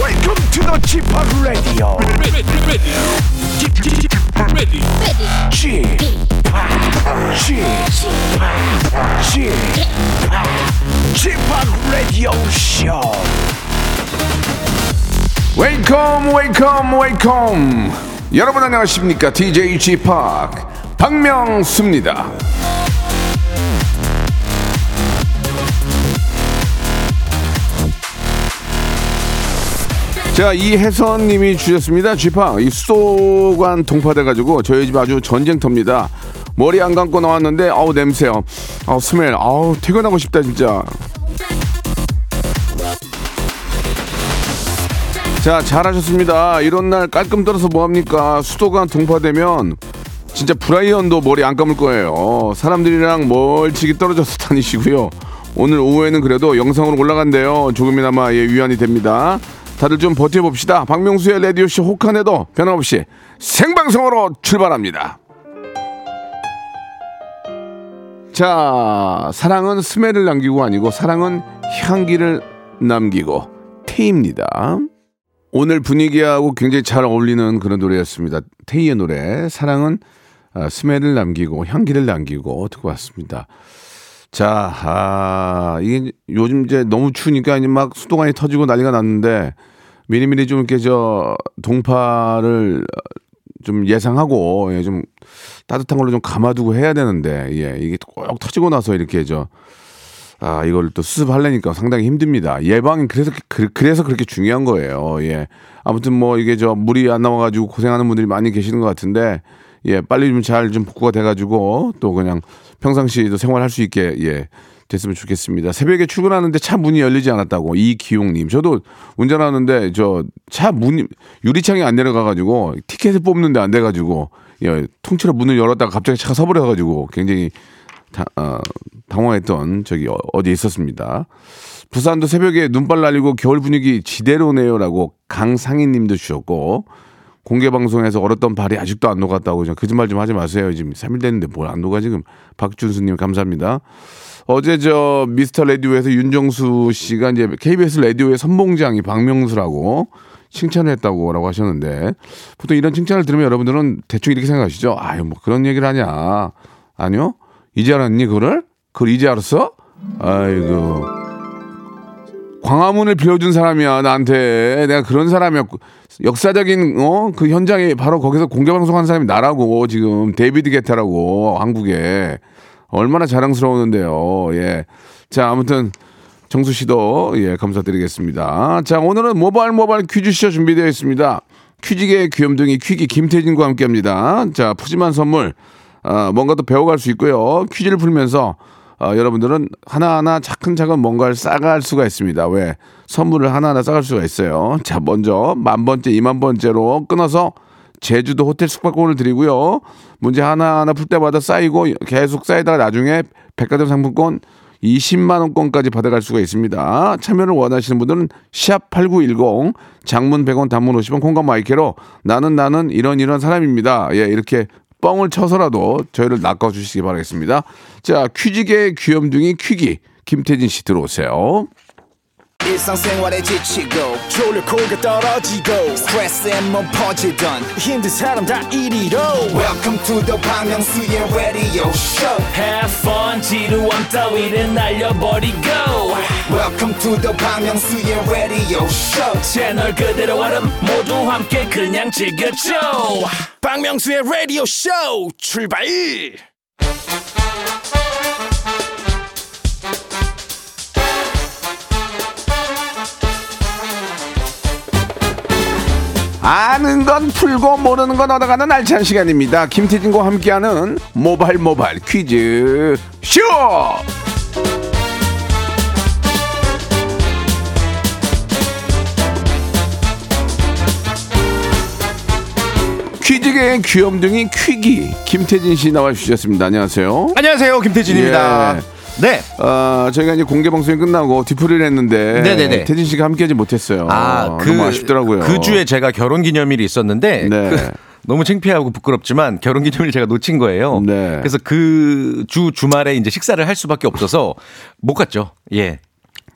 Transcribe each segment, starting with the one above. Welcome to the G Park Radio. G Park, G Park Radio Show. Welcome, welcome, welcome. 여러분 안녕하십니까? DJ G Park 박명수입니다. 자, 이혜선님이 주셨습니다. 쥐팡, 이 수도관 동파돼가지고 저희 집 아주 전쟁터입니다. 머리 안 감고 나왔는데 아우 냄새요. 아우 스멜. 아우 퇴근하고 싶다 진짜. 자, 잘하셨습니다. 이런 날 깔끔 떨어서 뭐합니까? 수도관 동파되면 진짜 브라이언도 머리 안 감을 거예요. 사람들이랑 멀찍이 떨어져서 다니시고요. 오늘 오후에는 그래도 영상으로 올라간대요. 조금이나마 예, 위안이 됩니다. 다들 좀 버텨봅시다. 박명수의 라디오쇼 혹한에도 변함없이 생방송으로 출발합니다. 자, 사랑은 스멜을 남기고 아니고 사랑은 향기를 남기고 테이입니다. 오늘 분위기하고 굉장히 잘 어울리는 그런 노래였습니다. 테이의 노래 사랑은 스멜을 남기고 향기를 남기고 듣고 왔습니다. 자, 이게 요즘 이제 너무 추우니까 이제 막 수도관이 터지고 난리가 났는데 미리미리 좀 이렇게 저 동파를 좀 예상하고 예, 좀 따뜻한 걸로 좀 감아두고 해야 되는데 예, 이게 꼭 터지고 나서 이렇게 저 이걸 또 수습하려니까 상당히 힘듭니다. 예방이 그래서 그렇게 중요한 거예요. 예, 아무튼 뭐 이게 저 물이 안 나와가지고 고생하는 분들이 많이 계시는 것 같은데. 예, 빨리 좀 잘 좀 복구가 돼가지고 또 그냥 평상시에도 생활할 수 있게 예 됐으면 좋겠습니다. 새벽에 출근하는데 차 문이 열리지 않았다고 이기용님. 저도 운전하는데 저 차 문이 유리창이 안 내려가가지고 티켓을 뽑는데 안 돼가지고 예 통째로 문을 열었다가 갑자기 차가 서버려가지고 굉장히 당황했던 적이 어디에 있었습니다. 부산도 새벽에 눈발 날리고 겨울 분위기 지대로네요라고 강상희님도 주셨고. 공개방송에서 얼었던 발이 아직도 안 녹았다고. 거짓말 좀 하지 마세요. 지금 3일 됐는데 뭘 안 녹아 지금. 박준수님 감사합니다. 어제 저 미스터 라디오에서 윤정수 씨가 이제 KBS 라디오의 선봉장이 박명수라고 칭찬을 했다고 하셨는데 보통 이런 칭찬을 들으면 여러분들은 대충 이렇게 생각하시죠. 아유 뭐 그런 얘기를 하냐. 아니요? 이제 알았니 그걸? 그걸 이제 알았어? 아이고. 광화문을 빌어준 사람이야 나한테. 내가 그런 사람이었고 역사적인 그 현장에 바로 거기서 공개방송한 사람이 나라고. 지금 데이비드 게타라고 한국에. 얼마나 자랑스러웠는데요. 예. 자, 아무튼 정수 씨도 예 감사드리겠습니다. 자, 오늘은 모발 퀴즈쇼 준비되어 있습니다. 퀴즈계의 귀염둥이 퀴기 김태진과 함께합니다. 자, 푸짐한 선물 뭔가 또 배워갈 수 있고요. 퀴즈를 풀면서 여러분들은 하나하나 차근차근 뭔가를 싸갈 수가 있습니다. 왜? 선물을 하나하나 싸갈 수가 있어요. 자, 먼저 10,000번째, 20,000번째로 끊어서 제주도 호텔 숙박권을 드리고요. 문제 하나하나 풀 때마다 쌓이고 계속 쌓이다가 나중에 백화점 상품권 200,000원권까지 받아갈 수가 있습니다. 참여를 원하시는 분들은 샵8910 장문 100원 단문 50원 콩과 마이크로 나는 이런 사람입니다. 예, 이렇게 뻥을 쳐서라도 저희를 낚아주시기 바라겠습니다. 자, 퀴즈계의 귀염둥이 퀴기 김태진 씨 들어오세요. 일상생활에 지치고 졸려 코가 떨어지고 스트레스에 몸 퍼지던 힘든 사람 다 이리로 Welcome to the 박명수의 radio show. Have fun 지루한 따위를 날려버리고 Welcome to the 박명수의 radio show. 채널 그대로 얼음 모두 함께 그냥 즐겨줘. 박명수의 radio show 출발. 아는 건 풀고 모르는 건 얻어가는 알찬 시간입니다. 김태진과 함께하는 모발 퀴즈 쇼. 퀴즈계의 귀염둥이 퀴기 김태진 씨 나와주셨습니다. 안녕하세요. 김태진입니다. 예. 네. 저희가 이제 공개 방송이 끝나고 뒤풀이를 했는데 네네네. 태진 씨가 함께하지 못했어요. 너무 아쉽더라고요. 그 주에 제가 결혼 기념일이 있었는데 네. 너무 창피하고 부끄럽지만 결혼 기념일을 제가 놓친 거예요. 네. 그래서 그 주말에 이제 식사를 할 수밖에 없어서 못 갔죠. 예.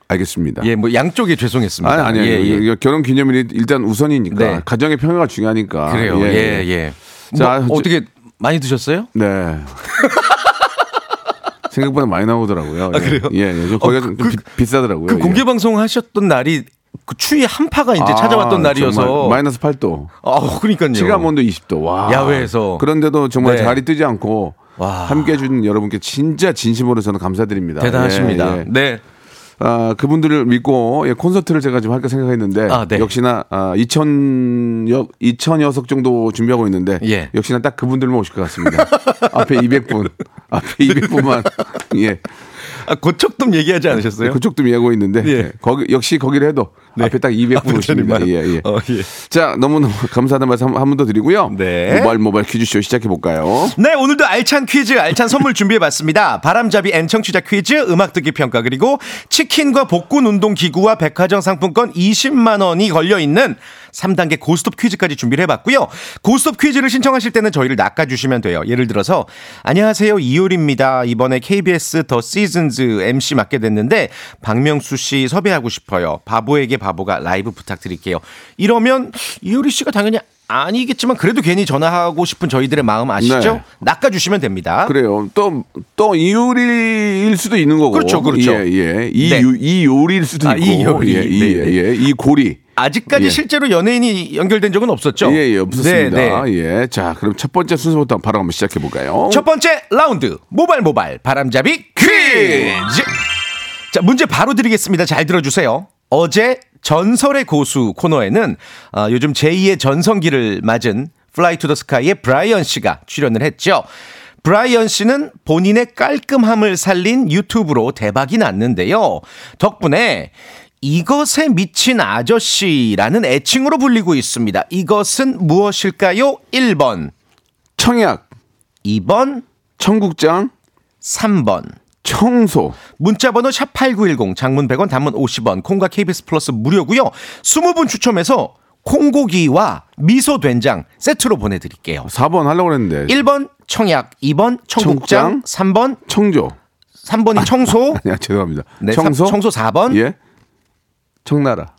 알겠습니다. 예, 뭐 양쪽에 죄송했습니다. 아니, 예, 예. 결혼 기념일이 일단 우선이니까 네. 가정의 평화가 중요하니까. 그래요. 예, 예. 자, 뭐, 어떻게 많이 드셨어요? 네. 생각보다 많이 나오더라고요. 아, 그래요? 예, 예. 좀 거기가 좀 비싸더라고요. 그 예. 공개 방송 하셨던 날이 그 추위 한파가 이제 찾아왔던 날이어서 마이너스 8도. 아, 그러니까요. 체감 온도 20도. 와. 야외에서. 그런데도 정말 네. 자리 뜨지 않고 와. 함께해 주는 여러분께 진짜 진심으로 저는 감사드립니다. 대단하십니다. 예, 예. 네. 아, 그분들을 믿고 예, 콘서트를 제가 지금 할까 생각했는데 아, 네. 역시나 2,000여석 정도 준비하고 있는데 예. 역시나 딱 그분들만 오실 것 같습니다. 앞에 200분만 예. 아, 고척돔 얘기하지 않으셨어요? 고척돔 얘기하고 있는데 예. 거기, 역시 거기를 해도 네. 앞에 딱 200분 오십니다. 예, 예. 예. 자, 너무너무 감사하다는 말씀 한 번 더 드리고요. 네. 모발 퀴즈쇼 시작해볼까요? 네, 오늘도 알찬 퀴즈, 알찬 선물 준비해봤습니다. 바람잡이 N청취자 퀴즈, 음악 듣기 평가, 그리고 치킨과 복근 운동기구와 백화점 상품권 20만 원이 걸려있는 3단계 고스톱 퀴즈까지 준비를 해봤고요. 고스톱 퀴즈를 신청하실 때는 저희를 낚아주시면 돼요. 예를 들어서 안녕하세요, 이효리입니다. 이번에 KBS 더 시즌즈 MC 맡게 됐는데 박명수 씨 섭외하고 싶어요. 바보에게 바보가 라이브 부탁드릴게요. 이러면 이효리 씨가 당연히 아니겠지만 그래도 괜히 전화하고 싶은 저희들의 마음 아시죠? 네. 낚아주시면 됩니다. 그래요. 또 이효리일 수도 있는 거고. 그렇죠, 그렇죠. 예, 예. 이효리일 수도 있고. 이효리. 예, 이 고리. 아직까지 예. 실제로 연예인이 연결된 적은 없었죠? 예, 예, 없었습니다. 네, 네. 예, 자, 그럼 첫 번째 순서부터 바로 한번 시작해 볼까요? 첫 번째 라운드 모발 바람잡이 퀴즈. 자, 문제 바로 드리겠습니다. 잘 들어주세요. 어제 전설의 고수 코너에는 요즘 제2의 전성기를 맞은 Fly to the Sky의 브라이언 씨가 출연을 했죠. 브라이언 씨는 본인의 깔끔함을 살린 유튜브로 대박이 났는데요. 덕분에 이것에 미친 아저씨라는 애칭으로 불리고 있습니다. 이것은 무엇일까요? 1번 청약, 2번 청국장, 3번 청소. 문자번호 샵8910, 장문 100원, 단문 50원, 콩과 KBS 플러스 무료고요. 20분 추첨해서 콩고기와 미소된장 세트로 보내드릴게요. 4번 하려고 그랬는데 1번 청약, 2번 청국장, 3번 청조. 3번이 청소. 아, 죄송합니다. 네, 청소 4번. 예. 청나라.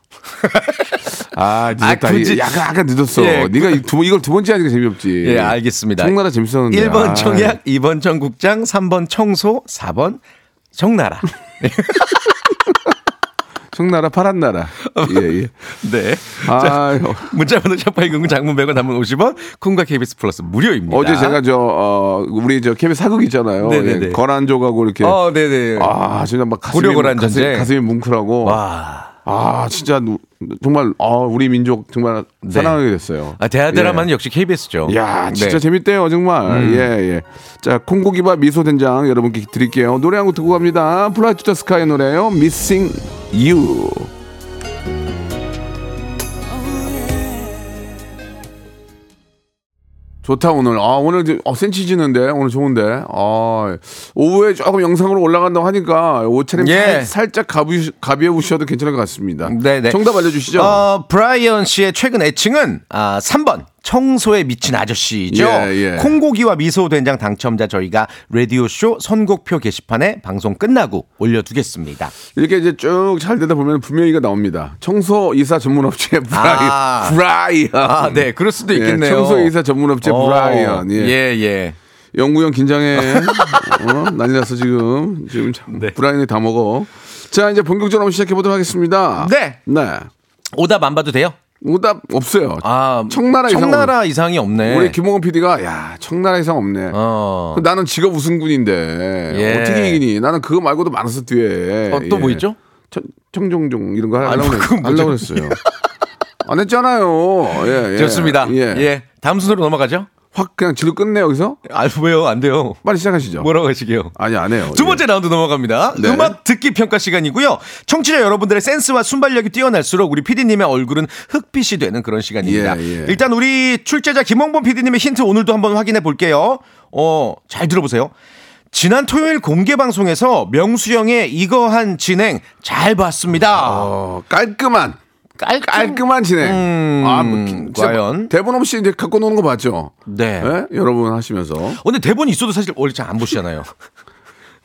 아, 늦었다. 약간 늦었어. 예. 네가 이걸 두 번째 하니까 재미없지. 예, 알겠습니다. 청나라 재밌었는데. 1번 청약, 2번 청국장, 3번 청소, 4번 청나라. 청나라, 파란 나라. 예, 예. 네. 자, 문자번호 샵8910, 장문 100원, 단문 50원, 콩과 KBS 플러스 무료입니다. 어제 제가 우리 KBS 사극 있잖아요. 예, 거란족하고 이렇게. 네네. 아, 진짜 막 가슴이 뭉클하고. 와. 아, 진짜 정말 우리 민족 정말 네. 사랑하게 됐어요. 아, 대하드라마는 예. 역시 KBS죠. 야, 진짜 네. 재밌대요, 정말. 예, 예. 자, 콩고기밥 미소된장 여러분께 드릴게요. 노래 한 곡 듣고 갑니다. Fly to the Sky의 노래예요. Missing You. 좋다, 오늘. 아, 오늘 센치 지는데, 오늘 좋은데. 아, 오후에 조금 영상으로 올라간다고 하니까 옷차림 예. 살짝 가벼우셔도 괜찮을 것 같습니다. 네네. 정답 알려주시죠. 브라이언 씨의 최근 애칭은 3번. 청소에 미친 아저씨죠. 예, 예. 콩고기와 미소된장 당첨자 저희가 라디오쇼 선곡표 게시판에 방송 끝나고 올려두겠습니다. 이렇게 이제 쭉 잘 되다 보면 분명히가 나옵니다. 청소이사 전문업체 브라이언. 아, 네. 그럴 수도 있겠네요. 예, 청소이사 전문업체 브라이언. 예, 예. 예. 영구형 긴장해. 난리 났어, 지금 네. 브라이언이 다 먹어. 자, 이제 본격적으로 시작해보도록 하겠습니다. 네. 네. 오답 안 봐도 돼요? 오답 없어요. 아, 청나라 이상이 없네. 우리 김홍원 PD가 야, 청나라 이상 없네. 나는 직업 우승군인데 예. 어떻게 이기니? 나는 그거 말고도 많았어 뒤에. 또 뭐 예. 있죠? 청종종 이런 거 하려고 했어요. 안 했잖아요. 예, 예. 좋습니다. 예. 예. 다음 순으로 넘어가죠. 확 그냥 지도 끝내 여기서? 아, 왜요? 안 돼요. 빨리 시작하시죠. 뭐라고 하시게요? 아니, 안 해요. 두 번째 예. 라운드 넘어갑니다. 네. 음악 듣기 평가 시간이고요. 청취자 여러분들의 센스와 순발력이 뛰어날수록 우리 PD님의 얼굴은 흑빛이 되는 그런 시간입니다. 예, 예. 일단 우리 출제자 김홍범 PD님의 힌트 오늘도 한번 확인해 볼게요. 잘 들어보세요. 지난 토요일 공개 방송에서 명수형의 이거 한 진행 잘 봤습니다. 깔끔한 진행. 과연 대본 없이 이제 갖고 노는 거 맞죠? 네. 네? 여러분 하시면서. 근데 대본이 있어도 사실 원래 잘 안 보시잖아요.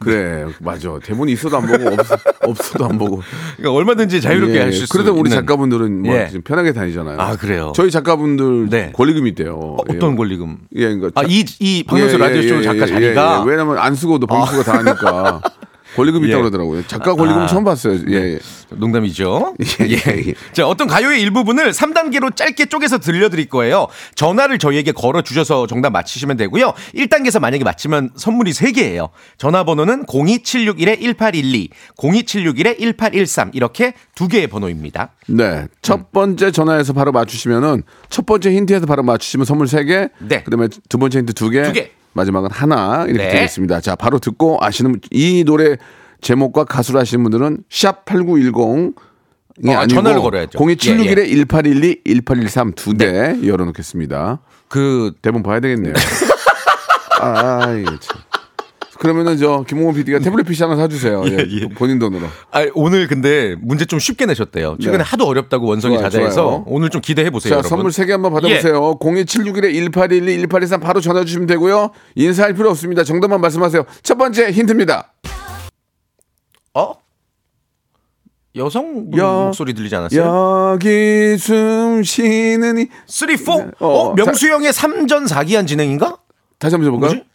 그래, 맞아. 대본이 있어도 안 보고 없어도 안 보고. 그러니까 얼마든지 자유롭게 할 수 있어요. 그래도 우리 작가분들은 뭐 지금 편하게 다니잖아요. 아, 그래요. 저희 작가분들 네. 권리금이 있대요. 어떤 권리금? 예, 그러니까 이 방송에서 라디오쇼 작가 자리가 왜냐면 안 쓰고도 방수가 다 하니까. 권리금이 있다고 그러더라고요. 작가 권리금 처음 봤어요. 예. 농담이죠. 예. 자, 어떤 가요의 일부분을 3단계로 짧게 쪼개서 들려드릴 거예요. 전화를 저희에게 걸어주셔서 정답 맞히시면 되고요. 1단계에서 만약에 맞히면 선물이 3개예요. 전화번호는 02761-1812, 02761-1813 이렇게 2개의 번호입니다. 네. 첫 번째 전화에서 바로 맞추시면은 첫 번째 힌트에서 바로 맞추시면 선물 3개. 네. 그다음에 두 번째 힌트 2개. 2개. 마지막은 하나 이렇게 되겠습니다. 자, 바로 듣고 아시는 이 노래 제목과 가수를 아시는 분들은 샵 8910 전화를 걸어야죠. 02761-1812, 1813 두 대 열어놓겠습니다. 그 대본 봐야 되겠네요. 그러면은 저 김홍원 PD가 태블릿 PC 하나 사주세요. 본인 돈으로. 아, 오늘 근데 문제 좀 쉽게 내셨대요. 최근에 하도 어렵다고 원성이 자자해서 오늘 좀 기대해 보세요. 자, 여러분. 선물 3개 한번 받아보세요. 02761-1812, 1813 바로 전화 주시면 되고요. 인사할 필요 없습니다. 정답만 말씀하세요. 첫 번째 힌트입니다. 여성분 목소리 들리지 않았어요? 여기 숨 쉬는 이 3, 4 명수 형의 3전 4기한 진행인가? 다시 한번 해볼까요? 뭐지?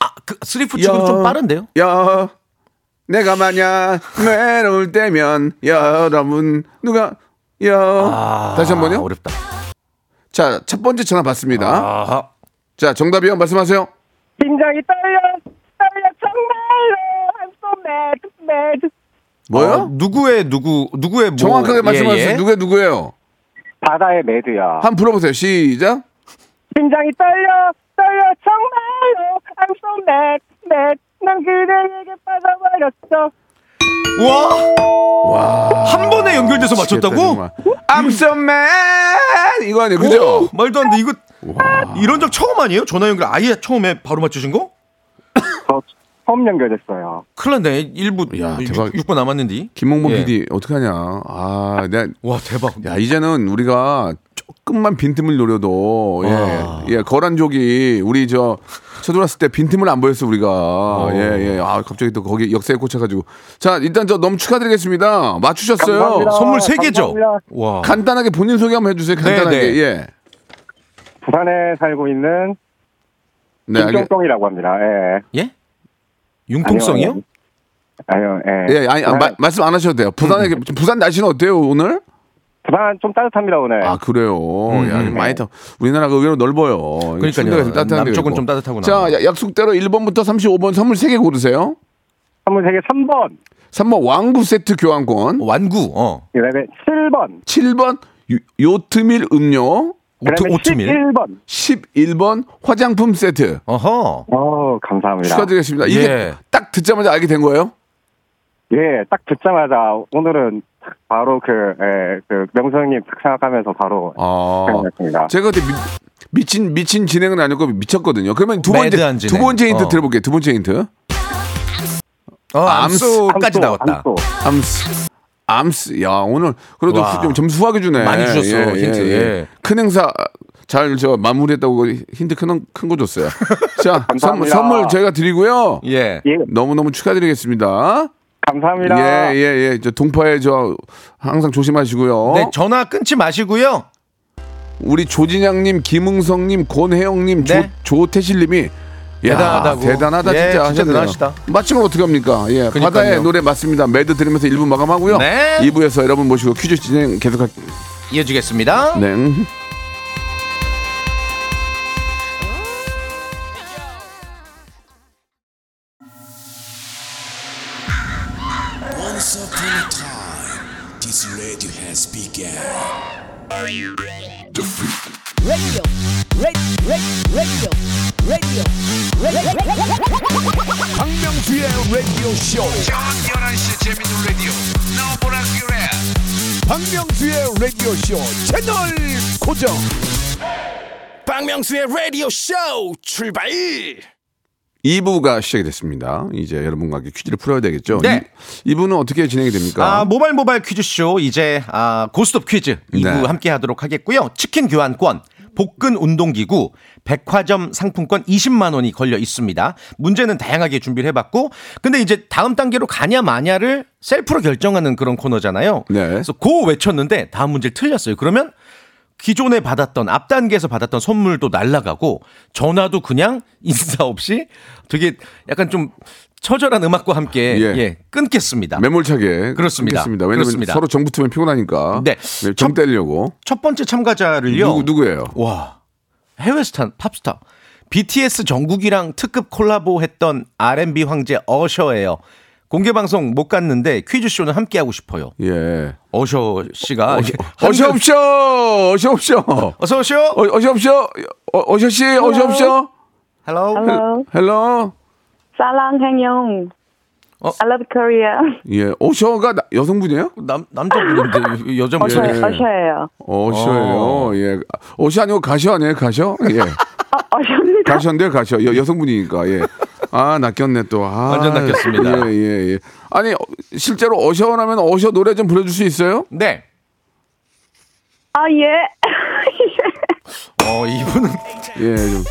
아, 그 스리프 지금 좀 빠른데요? 내가 만약 외로울 때면 여러분 누가 다시 한 번요? 어렵다. 자, 첫 번째 전화 받습니다. 자, 정답이요. 말씀하세요. 긴장이 떨려 정말로 I'm so mad. 뭐요? 누구의 뭐 정확하게 말씀하세요. 누구의 누구예요? 바다의 매드야. 한번 불러보세요. 시작. 긴장이 떨려 정말로 I'm so mad 난 그대에게 빠져버렸어. 와, 한 번에 연결돼서 맞췄다고? I'm so mad 이거 아니에요? 그죠? 말도 안 돼. 이거 와. 이런 적 처음 아니에요? 전화 연결 아예 처음에 바로 맞추신 거? 저 처음 연결됐어요. 큰일 났네. 6분 남았는데 김홍범 PD 어떡하냐. 와, 대박. 야, 이제는 우리가 조금만 빈틈을 노려도 거란족이 우리 저 쳐들어왔을 때 빈틈을 안 보였어 우리가. 아, 갑자기 또 거기 역사에 꽂혀가지고. 자, 일단 저 너무 축하드리겠습니다. 맞추셨어요. 감사합니다. 선물 3개죠. 와. 간단하게 본인 소개 한번 해주세요. 간단하게. 부산에 살고 있는 융통성이라고 합니다. 융통성이요? 아니요. 말씀 안 하셔도 돼요. 부산에 부산 날씨는 어때요 오늘? 부산 좀 따뜻합니다 오늘. 아, 그래요. 많이 더 우리나라가 의외로 넓어요. 그러니까요. 남쪽은 좀 따뜻하구나. 자, 약속대로 1번부터 35번 선물 3개 고르세요. 선물 3개 3번 완구 세트 교환권. 완구. 그다음에 7번 요트밀 음료. 오트밀. 11번 화장품 세트. 감사합니다. 축하드리겠습니다. 이게 딱 듣자마자 알게 된 거예요? 예, 딱 듣자마자 오늘은 바로 그 명성님 딱 생각하면서 바로 생각했습니다. 제가 그때 미친 진행은 아니었고 미쳤거든요. 그러면 두 번째 힌트 들어볼게요. 두 번째 힌트. 암소까지 나왔다. 암스. 야, 오늘 그래도 좀 점수하게 주네. 많이 주셨어. 힌트. 큰 행사 잘 저 마무리했다고 힌트 큰 거 줬어요. 자, 선물 저희가 드리고요. 너무너무 축하드리겠습니다. 감사합니다. 저 동파에 저 항상 조심하시고요. 네, 전화 끊지 마시고요. 우리 조진양님, 김흥성님, 권혜영님, 조태실님이 대단하다 진짜 대단하시다. 맞추면 어떻게 합니까? 바다의 노래 맞습니다. 매드 들으면서 1부 마감하고요. 2부에서 여러분 모시고 퀴즈 진행 계속 이어지겠습니다. 네. 박명수의 라디오 쇼. 저녁 11시 재밌는 라디오. 너보라 귀래. 박명수의 라디오 쇼 채널 고정. 박명수의 라디오 쇼 출발. 2부가 시작이 됐습니다. 이제 여러분과 퀴즈를 풀어야 되겠죠. 네. 2부는 어떻게 진행이 됩니까? 모발 퀴즈쇼 이제 고스톱 퀴즈 2부 함께 하도록 하겠고요. 치킨 교환권, 복근 운동기구, 백화점 상품권 20만 원이 걸려 있습니다. 문제는 다양하게 준비를 해봤고, 근데 이제 다음 단계로 가냐 마냐를 셀프로 결정하는 그런 코너잖아요. 네. 그래서 고 외쳤는데 다음 문제를 틀렸어요. 그러면 기존에 받았던 앞 단계에서 받았던 선물도 날아가고 전화도 그냥 인사 없이 되게 약간 좀 처절한 음악과 함께 예, 끊겠습니다. 매몰차게 그렇습니다. 끊겠습니다. 왜냐면 그렇습니다. 서로 정 붙으면 피곤하니까. 네. 정 떼려고. 첫 번째 참가자를요. 누구예요? 와, 해외 스타 팝스타 BTS 정국이랑 특급 콜라보했던 R&B 황제 어셔예요. 공개 방송 못 갔는데 퀴즈쇼는 함께 하고 싶어요. 예. 어셔 씨가 어셔 씨. Hello. 사랑해요. I love Korea. 예, 오셔가 여성분이에요? 남자분인데 여자분. 어셔예요. 어셔예요. 예, 오셔 아니고 가셔 아니에요? 가셔? 예. 어셔입니다. 가셔인데 가셔. 여성분이니까 예. 아, 낚였네 또. 아, 완전 낚였습니다. 예. 아니 실제로 어셔라면 어셔 노래 좀 불러줄 수 있어요? 네. 아 예. 이분은 예 좀.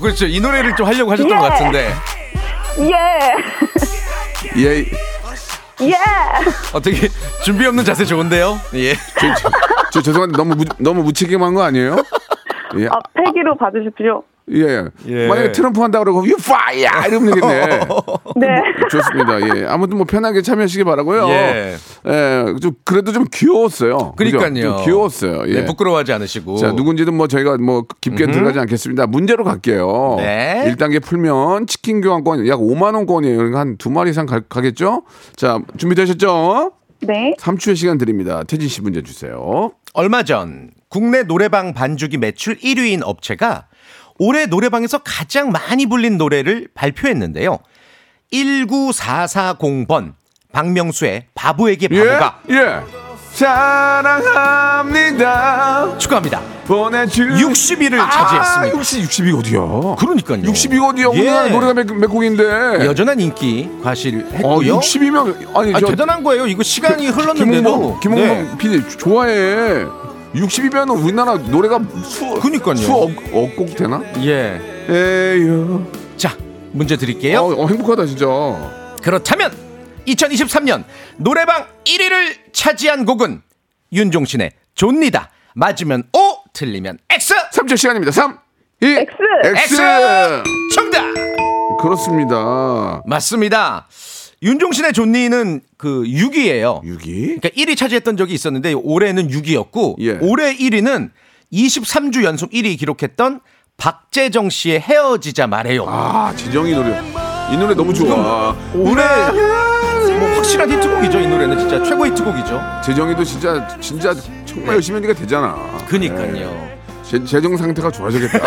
그렇죠. 이 노래를 좀 하려고 하셨던 것 같은데. 예. 어떻게 준비 없는 자세 좋은데요? 예. 저 죄송한데 너무 무책임한 거 아니에요? 예. 아, 폐기로 받으십시오. 예. 만약에 트럼프 한다 그러고 you fire 이러면 되겠네. 네. 좋습니다. 예. 아무튼 뭐 편하게 참여하시기 바라고요. 예. 좀 그래도 좀 귀여웠어요. 그러니까요. 그죠? 좀 귀여웠어요. 예. 네, 부끄러워하지 않으시고. 자, 누군지는 뭐 저희가 뭐 깊게 들어가지 않겠습니다. 문제로 갈게요. 네. 1단계 풀면 치킨 교환권 약 5만 원권이에요. 그러니까 한 2마리 이상 가겠죠? 자, 준비되셨죠? 네. 3초의 시간 드립니다. 태진 씨 문제 주세요. 얼마 전 국내 노래방 반주기 매출 1위인 업체가 올해 노래방에서 가장 많이 불린 노래를 발표했는데요. 19440번 박명수의 바보에게 바보가 사랑합니다 축하합니다. 60위를 차지했습니다. 60위가 어디야? 그러니까요. 60위가 어디야? 오늘 노래가 몇 곡인데 여전한 인기 과실했고요. 60위면 아니, 대단한 거예요. 이거 시간이 흘렀는데도 김홍범 PD 좋아해. 60이면 우리나라 노래가 수억 곡 되나? 예. 에요. 자, 문제 드릴게요. 행복하다 진짜. 그렇다면 2023년 노래방 1위를 차지한 곡은 윤종신의 존니다. 맞으면 O, 틀리면 X. 3초 시간입니다. 3, 2, X. 정답. 그렇습니다. 맞습니다. 윤종신의 존니는 그 6위예요. 6위? 그러니까 1위 차지했던 적이 있었는데 올해는 6위였고 올해 1위는 23주 연속 1위 기록했던 박재정 씨의 헤어지자 말해요. 아, 재정이 노래. 이 노래 너무 좋아. 올해 뭐 확실한 히트곡이죠. 이 노래는 진짜 최고 히트곡이죠. 재정이도 진짜 정말 열심히 하니까 되잖아. 그니까요. 재정 상태가 좋아지겠다.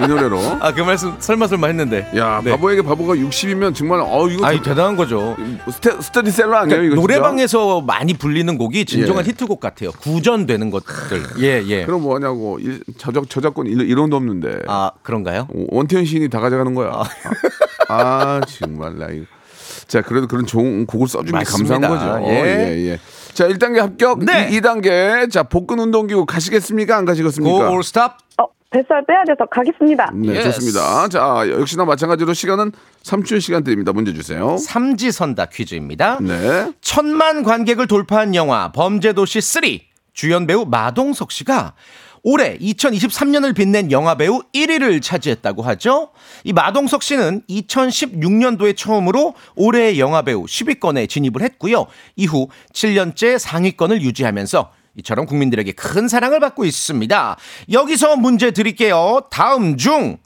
이 노래로. 아, 그 말씀 설마 했는데. 야, 네. 바보에게 바보가 60이면 정말 이거 대단한 거죠. 스테디셀러 아니에요? 그러니까 이거 노래방에서 진짜? 많이 불리는 곡이 진정한 히트곡 같아요. 구전되는 것들. 예. 그럼 뭐냐고 저작권 1원도 없는데. 아, 그런가요? 원태현 시인이 다 가져가는 거야. 아, 정말 나 이거. 자, 그래도 그런 좋은 곡을 써주는 게 감사한 거죠. 예. 자, 1단계 합격. 네. 2단계. 자, 복근 운동기구 가시겠습니까? 안 가시겠습니까? 고, 올, 스탑. 뱃살 빼야 돼서 가겠습니다. 네, yes. 좋습니다. 자, 역시나 마찬가지로 시간은 3초의 시간 드립니다. 문제 주세요. 삼지선다 퀴즈입니다. 네. 1,000만 관객을 돌파한 영화 범죄도시 3 주연 배우 마동석 씨가 올해 2023년을 빛낸 영화 배우 1위를 차지했다고 하죠. 이 마동석 씨는 2016년도에 처음으로 올해의 영화 배우 10위권에 진입을 했고요. 이후 7년째 상위권을 유지하면서 이처럼 국민들에게 큰 사랑을 받고 있습니다. 여기서 문제 드릴게요. 다음 중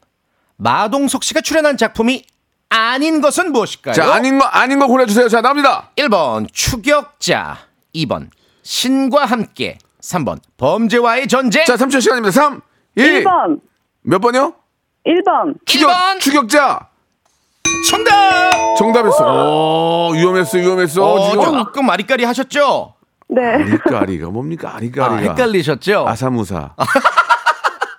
마동석 씨가 출연한 작품이 아닌 것은 무엇일까요? 자, 아닌 거 골라주세요. 자, 나옵니다. 1번 추격자, 2번 신과 함께, 3번 범죄와의 전쟁. 자, 3초 시간입니다. 3, 2, 1번. 몇 번이요? 1번. 추격자. 정답했어. 위험했어. 조금 아리까리 하셨죠? 네. 아리까리가 뭡니까? 헷갈리셨죠? 아사무사.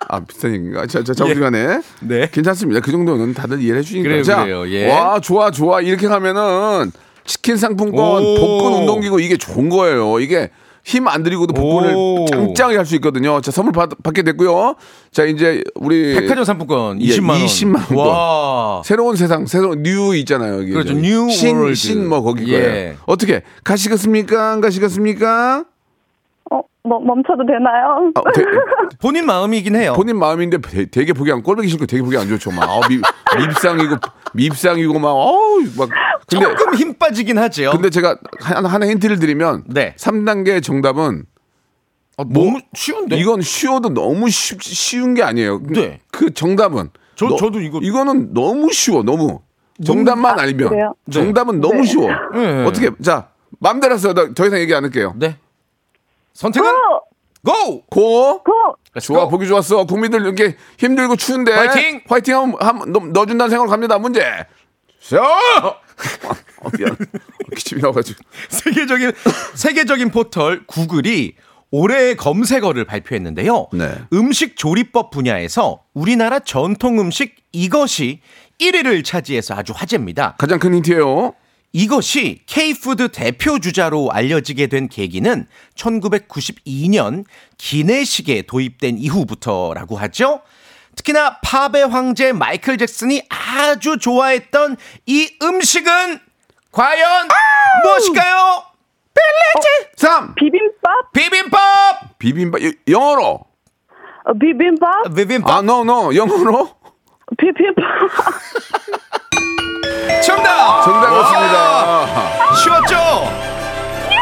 아, 비슷한 얘기인가? 자, 잠시만에. 네. 괜찮습니다. 그 정도는 다들 이해를 해주니까. 그래요. 예. 와, 좋아. 이렇게 가면은 치킨 상품권, 복근 운동기구 이게 좋은 거예요. 이게 힘 안 들이고도 복권을 짱짱하게 할 수 있거든요. 자, 선물 받게 됐고요. 자, 이제 우리 백화점 상품권 20만 원. 20만 원. 와. 새로운 세상, 새로운 뉴 있잖아요. 여기 그렇죠. 뉴 월드. 신 뭐 거기 거예요. 예. 어떻게 가시겠습니까? 안 가시겠습니까? 멈춰도 되나요? 아, 본인 마음이긴 해요. 본인 마음인데 되게 보기 안 꼴보기 싫고 되게 보기 안 좋죠. 막 밉상이고 막 어우 막 근데, 조금 힘 빠지긴 하죠. 근데 제가 하나 힌트를 드리면 네. 3단계 정답은 너무 쉬운데 이건 쉬워도 너무 쉬운 게 아니에요. 네. 그 정답은 저도 이거는 너무 쉬워. 너무 정답만 아니면 그래요? 정답은 네. 너무 쉬워. 네. 어떻게 자 마음대로 했어요. 더 이상 얘기 안 할게요. 네. 선택은 고! 고! 좋아, 보기 좋았어. 국민들 이렇게 힘들고 추운데 화이팅! 화이팅 한번 넣어준다는 생각으로 갑니다. 문제 쇼! 미안. 기침이 나와가지고. 세계적인 포털 구글이 올해의 검색어를 발표했는데요. 네. 음식 조리법 분야에서 우리나라 전통 음식 이것이 1위를 차지해서 아주 화제입니다. 가장 큰 힌트예요. 이것이 K푸드 대표 주자로 알려지게 된 계기는 1992년 기내식에 도입된 이후부터라고 하죠. 특히나 팝의 황제 마이클 잭슨이 아주 좋아했던 이 음식은 과연 아우! 무엇일까요? 벨레체 3 비빔밥 영어로 비빔밥 영어로 비빔밥 정답이었습니다. 쉬웠죠? 예!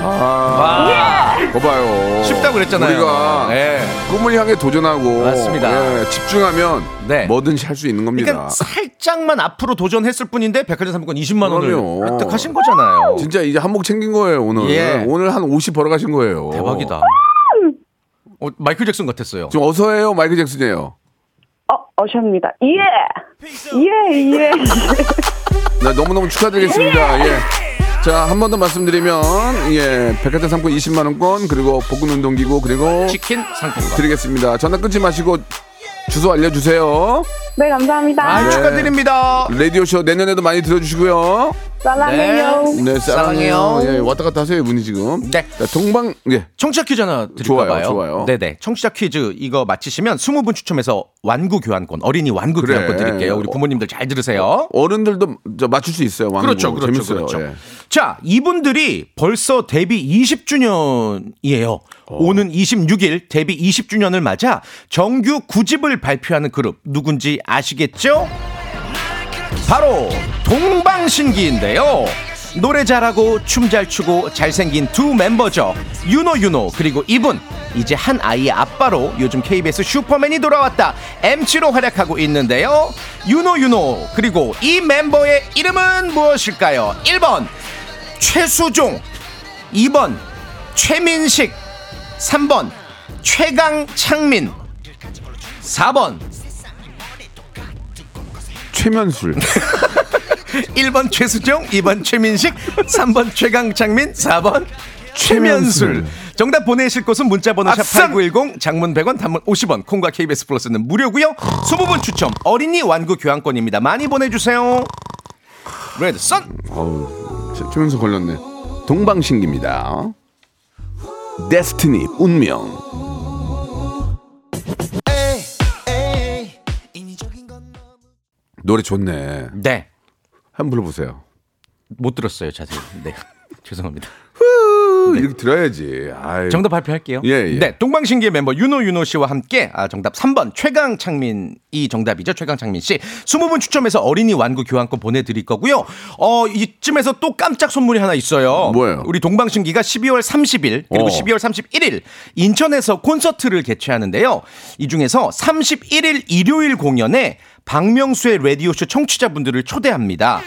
아, 봐봐요. 쉽다고 그랬잖아요. 우리가 네. 꿈을 향해 도전하고 맞습니다. 예, 집중하면 네. 뭐든지 할 수 있는 겁니다. 그러니까 살짝만 앞으로 도전했을 뿐인데 백화점 상품권 20만 원을 획득하신 거잖아요. 진짜 이제 한몫 챙긴 거예요. 오늘 예. 오늘 한 50 벌어가신 거예요. 대박이다. 마이클 잭슨 같았어요. 좀 어서 해요. 마이클 잭슨이에요. 어셔입니다. 예. 나 너무너무 축하드리겠습니다. 예. 자, 한 번 더 말씀드리면 예, 백화점 상품 20만 원권 그리고 복근 운동기구 그리고 치킨 상품권 드리겠습니다. 전화 끊지 마시고 주소 알려주세요. 네, 감사합니다. 아, 축하드립니다. 라디오쇼 내년에도 많이 들어주시고요. 사랑해요. 네, 사랑해요. 예, 왔다 갔다 하세요, 분이 지금. 네. 자, 동방, 예. 청취자 퀴즈 하나 드릴까봐요. 좋아요. 네네. 청취자 퀴즈 이거 마치시면 20분 추첨해서 완구 교환권, 어린이 완구 그래. 교환권 드릴게요. 우리 부모님들 잘 들으세요. 어른들도 맞출 수 있어요, 완구. 그렇죠. 재밌어요. 그렇죠. 예. 자, 이분들이 벌써 데뷔 20주년이에요. 오는 26일 데뷔 20주년을 맞아 정규 9집을 발표하는 그룹 누군지 아시겠죠? 바로 동방신기인데요. 노래 잘하고 춤 잘 추고 잘생긴 두 멤버죠. 윤호 그리고 이분 이제 한 아이의 아빠로 요즘 KBS 슈퍼맨이 돌아왔다 MC로 활약하고 있는데요. 윤호 그리고 이 멤버의 이름은 무엇일까요? 1번 최수종, 2번 최민식, 3번 최강창민, 4번 최면술. 1번 최수종, 2번 최민식, 3번 최강창민, 4번 최면술. 정답 보내실 곳은 문자번호 #8910 장문 100원 단문 50원 콩과 KBS 플러스는 무료고요. 20분 추첨 어린이 완구 교환권입니다. 많이 보내주세요. 레드썬. 최면술 걸렸네. 동방신기입니다. 데스티니 운명. 노래 좋네. 네. 한번 불러보세요. 못 들었어요, 자세히. 네. 죄송합니다. 네. 이렇게 들어야지. 아유. 정답 발표할게요. 예. 네. 동방신기의 멤버 윤호 씨와 함께 정답 3번 최강창민이 정답이죠. 최강창민 씨. 20분 추첨해서 어린이 완구 교환권 보내드릴 거고요. 이쯤에서 또 깜짝 선물이 하나 있어요. 뭐예요? 우리 동방신기가 12월 30일 그리고 12월 31일 인천에서 콘서트를 개최하는데요. 이 중에서 31일 일요일 공연에 박명수의 라디오쇼 청취자분들을 초대합니다.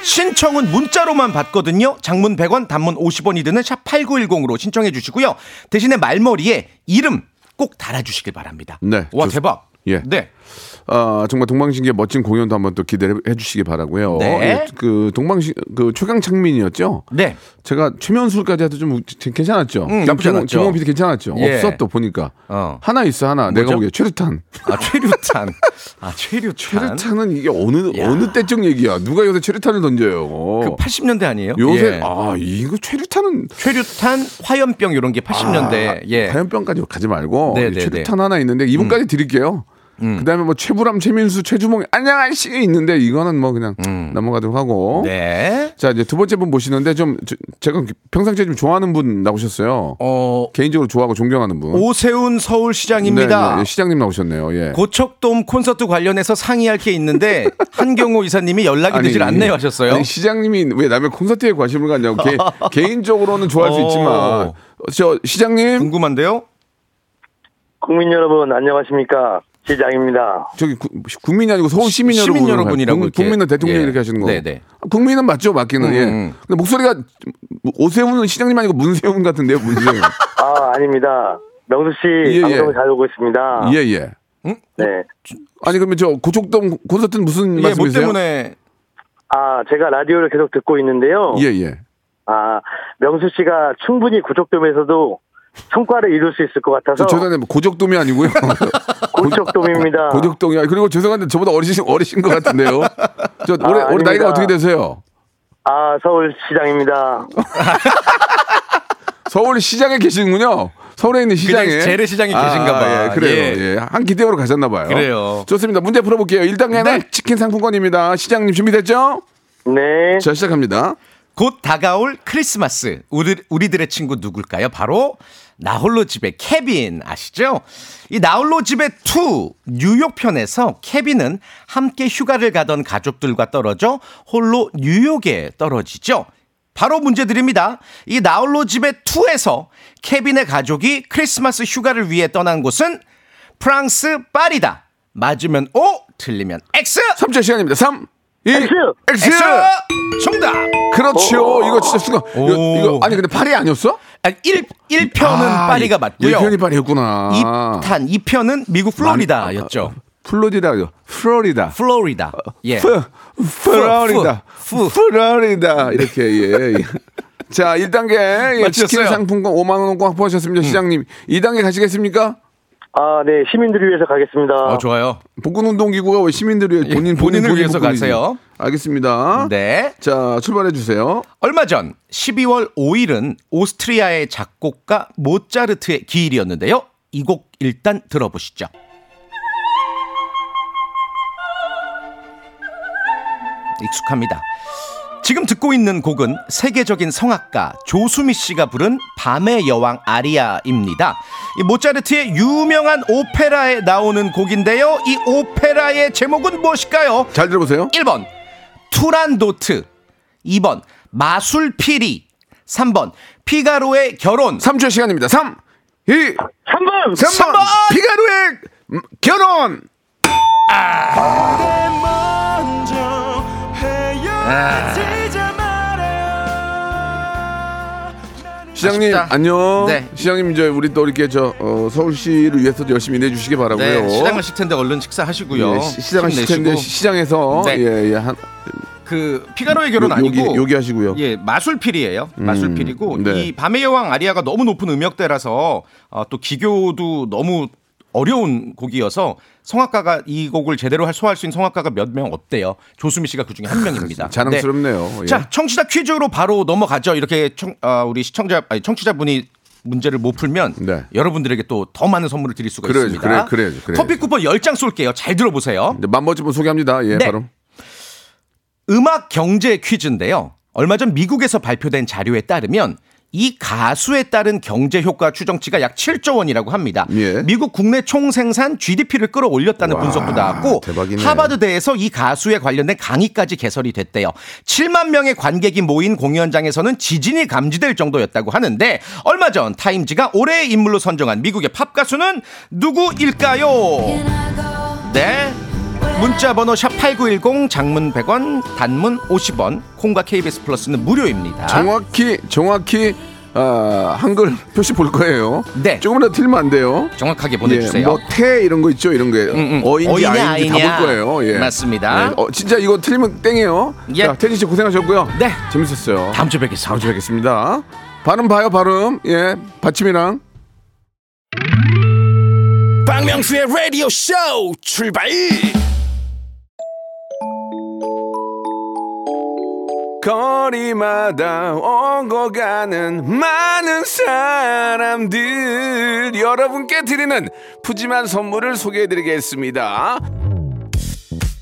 신청은 문자로만 받거든요. 장문 100원, 단문 50원이 드는 샵 8910으로 신청해 주시고요. 대신에 말머리에 이름 꼭 달아주시길 바랍니다. 네, 와 대박. 예. 네. 아, 정말 동방신기의 멋진 공연도 한번 또 기대해 주시기 바라고요. 네. 그 동방신 그 최강창민이었죠. 네. 제가 최면술까지 해도 좀 괜찮았죠. 나쁘지 않았죠. 김홍 PD 괜찮았죠. 예. 없어 또 보니까 하나 있어 하나. 뭐죠? 내가 보기에 최루탄. 아 최루탄. 아 최루탄. 최루탄은 이게 어느 때쯤 얘기야. 누가 요새 최루탄을 던져요. 그 80년대 아니에요? 요새 예. 아 이거 최루탄은 최루탄 화염병 이런 게 80년대. 아, 예. 화염병까지 가지 말고 네네네. 최루탄 하나 있는데 이분까지 드릴게요. 그다음에 뭐 최불암, 최민수, 최주몽 안녕하시 있는데 이거는 뭐 그냥 넘어가도록 하고. 네. 자 이제 두 번째 분 모시는데 좀 제가 평상시에 좀 좋아하는 분 나오셨어요. 개인적으로 좋아하고 존경하는 분. 오세훈 서울시장입니다. 네, 네. 시장님 나오셨네요. 예. 고척돔 콘서트 관련해서 상의할 게 있는데 한경호 이사님이 연락이 되질 않네요 하셨어요. 아니, 시장님이 왜 남의 콘서트에 관심을 갖냐고. 개인적으로는 좋아할 수 있지만 저 시장님 궁금한데요. 국민 여러분 안녕하십니까. 시장입니다. 저기 국민이 아니고 서울 시민 여러분이라고 국민은 대통령이 예. 이렇게 하시는 거. 네네. 국민은 맞죠, 맞기는. 예. 근데 목소리가 오세훈은 시장님 아니고 문세훈 같은데요, 문세훈. 아 아닙니다. 명수 씨 예, 방송 예. 잘 오고 있습니다. 예예. 예. 응? 네. 아니 그러면 저 고척돔 콘서트는 무슨 예, 말씀이세요? 뭐 때문에? 아 제가 라디오를 계속 듣고 있는데요. 예예. 예. 아 명수 씨가 충분히 고척돔에서도 성과를 이룰 수 있을 것 같아서. 죄송한데 고척돔이 아니고요. 고척돔입니다. 고척돔이야. 그리고 죄송한데 저보다 어리신 것 같은데요. 저 올해 나이가 어떻게 되세요? 아 서울시장입니다. 서울시장에 계시는군요. 서울에 있는 시장에. 재래시장이 계신가봐요. 예, 그래요. 예. 예. 한 기대어로 가셨나봐요. 그래요. 좋습니다. 문제 풀어볼게요. 1단계는 네. 치킨 상품권입니다. 시장님 준비됐죠? 네. 자 시작합니다. 곧 다가올 크리스마스. 우리들의 친구 누굴까요? 바로 나 홀로 집에 케빈 아시죠? 이 나 홀로 집에 2 뉴욕 편에서 케빈은 함께 휴가를 가던 가족들과 떨어져 홀로 뉴욕에 떨어지죠. 바로 문제 드립니다. 이 나 홀로 집에 2에서 케빈의 가족이 크리스마스 휴가를 위해 떠난 곳은 프랑스 파리다. 맞으면 O, 틀리면 X. 3초 시간입니다. 3. 엑스! 정답! 그렇죠. 이거 진짜 순간. 이거 아니, 근데 파리 아니었어? 아니, 1편은 파리가 맞고요. 1편이 파리였구나. 2편은 미국 플로리다였죠. 플로리다. 예. 플로리다. 이렇게, 예. 자, 1단계. 예, 치킨 상품권 5만원 확보하셨습니다. 시장님. 2단계 가시겠습니까? 아, 네. 시민들을 위해서 가겠습니다. 좋아요. 복근운동기구가 왜 시민들을 위해 본인을 위해서 가세요. 알겠습니다. 네. 자, 출발해 주세요. 얼마 전 12월 5일은 오스트리아의 작곡가 모차르트의 기일이었는데요. 이 곡 일단 들어보시죠. 익숙합니다. 지금 듣고 있는 곡은 세계적인 성악가 조수미 씨가 부른 밤의 여왕 아리아입니다. 이 모차르트의 유명한 오페라에 나오는 곡인데요. 이 오페라의 제목은 무엇일까요? 잘 들어보세요. 1번 투란도트, 2번 마술피리, 3번 피가로의 결혼. 3초의 시간입니다. 3번 피가로의 결혼. 시장님 아쉽다. 안녕. 네. 시장님 이제 우리 또 이렇게 서울시를 위해서 열심히 일해주시기 바라고요. 네, 시장하실 텐데 얼른 식사하시고요. 예, 시장하실 텐데 시장에서 네. 예, 한, 그 피가로의 결혼 아니고 요기하시고요. 예, 마술피리예요. 마술피리고 네. 이 밤의 여왕 아리아가 너무 높은 음역대라서 또 기교도 너무 어려운 곡이어서 성악가가 이 곡을 제대로 소화할 수 있는 성악가가 몇 명 없대요. 조수미 씨가 그중에 한 명입니다. 자랑스럽네요. 네. 예. 자, 청취자 퀴즈로 바로 넘어가죠. 이렇게 우리 청취자분이 문제를 못 풀면 네. 여러분들에게 또 더 많은 선물을 드릴 수가 있습니다. 그래야죠. 커피 쿠폰 10장 쏠게요. 잘 들어보세요. 네, 만번째 분 소개합니다. 예, 네. 바로. 음악 경제 퀴즈인데요. 얼마 전 미국에서 발표된 자료에 따르면 이 가수에 따른 경제 효과 추정치가 약 7조 원이라고 합니다. 예. 미국 국내 총생산 GDP를 끌어올렸다는 분석도 나왔고 대박이네. 하버드대에서 이 가수에 관련된 강의까지 개설이 됐대요. 7만 명의 관객이 모인 공연장에서는 지진이 감지될 정도였다고 하는데 얼마 전 타임지가 올해의 인물로 선정한 미국의 팝 가수는 누구일까요? 네. 문자 번호 샵8910 장문 100원 단문 50원 콩과 KBS 플러스는 무료입니다. 정확히 한글 표시 볼 거예요. 네. 조금이라도 틀리면 안 돼요. 정확하게 보내주세요. 예, 뭐 태 이런 거 있죠, 이런 게 어인지 아인지 다 볼 거예요. 예. 맞습니다. 네. 진짜 이거 틀리면 땡이에요. 예. 자, 태진 씨 고생하셨고요. 네. 재밌었어요. 다음 주에 뵙겠습니다. 다음 주에 뵙겠습니다. 발음 봐요, 발음. 예, 받침이랑. 박명수의 라디오 쇼 출발. 거리마다 오고 가는 많은 사람들, 여러분께 드리는 푸짐한 선물을 소개해드리겠습니다.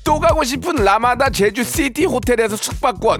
또 가고 싶은 라마다 제주시티 호텔에서 숙박권,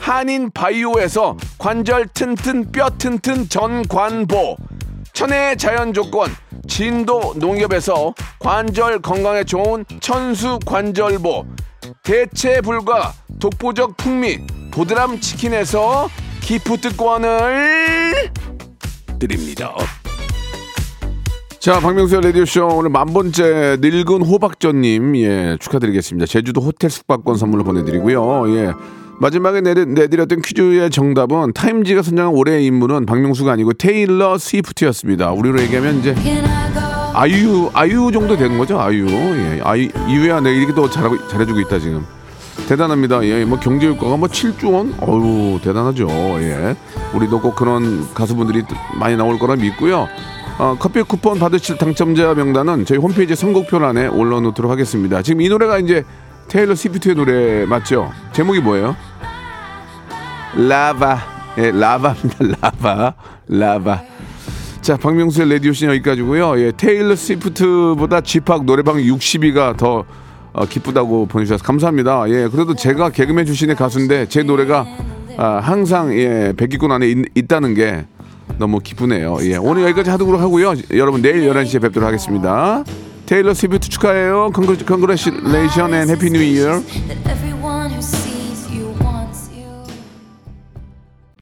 한인바이오에서 관절 튼튼 뼈 튼튼 전관보, 천혜의 자연조건 진도 농협에서 관절 건강에 좋은 천수 관절보, 대체불과 독보적 풍미 보드람 치킨에서 기프트권을 드립니다. 자, 박명수의 라디오쇼 오늘 10,000번째 늙은 호박전님, 예, 축하드리겠습니다. 제주도 호텔 숙박권 선물로 보내드리고요. 예, 마지막에 내드렸던 퀴즈의 정답은 타임지가 선정한 올해의 인물은 박명수가 아니고 테일러 스위프트였습니다. 우리로 얘기하면 이제 아이유 정도 되는 거죠. 아이유. 예, 이유야 내 이렇게 또 잘해주고 있다 지금. 대단합니다. 예, 뭐 경제효과가 뭐 7조 원? 어우, 대단하죠. 예, 우리도 꼭 그런 가수분들이 많이 나올 거라 믿고요. 커피 쿠폰 받으실 당첨자 명단은 저희 홈페이지 선곡표란에 올려놓도록 하겠습니다. 지금 이 노래가 이제 테일러 스위프트의 노래 맞죠? 제목이 뭐예요? 라바. 예, 라바입니다. 라바. 자, 박명수의 라디오쇼는 여기까지고요. 예, 테일러 스위프트보다 G Park 노래방 60위가 더 기쁘다고 보내주셔서 감사합니다. 예, 그래도 제가 개그맨 출신의 가수인데 제 노래가 항상, 예, 100위권 안에 있다는 게 너무 기쁘네요. 예, 오늘 여기까지 하도록 하고요. 여러분 내일 11시에 뵙도록 하겠습니다. 테일러 스위프트 축하해요. Congratulations and Happy New Year.